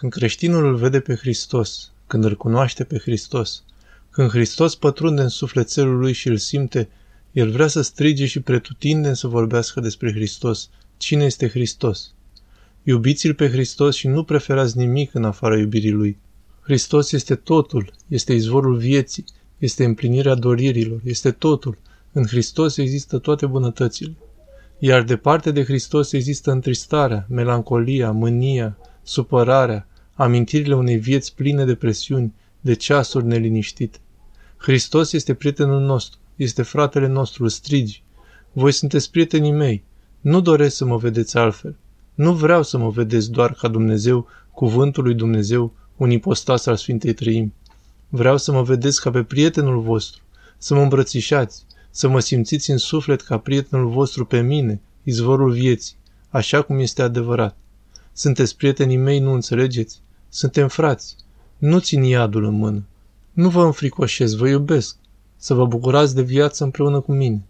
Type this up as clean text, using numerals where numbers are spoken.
Când creștinul îl vede pe Hristos, când îl cunoaște pe Hristos, când Hristos pătrunde în sufletelul lui și îl simte, el vrea să strige și pretutindeni să vorbească despre Hristos. Cine este Hristos? Iubiți-L pe Hristos și nu preferați nimic în afara iubirii Lui. Hristos este totul, este izvorul vieții, este împlinirea doririlor, este totul. În Hristos există toate bunătățile. Iar departe de Hristos există întristarea, melancolia, mânia, supărarea, amintirile unei vieți pline de presiuni, de ceasuri neliniștite. Hristos este prietenul nostru, este fratele nostru, îl strigi. Voi sunteți prietenii mei, nu doresc să mă vedeți altfel. Nu vreau să mă vedeți doar ca Dumnezeu, cuvântul lui Dumnezeu, un ipostas al Sfintei Trăimi. Vreau să mă vedeți ca pe prietenul vostru, să mă îmbrățișați, să mă simțiți în suflet ca prietenul vostru pe mine, izvorul vieții, așa cum este adevărat. Sunteți prietenii mei, nu înțelegeți? Suntem frați. Nu țin iadul în mână. Nu vă înfricoșez, vă iubesc. Să vă bucurați de viață împreună cu mine.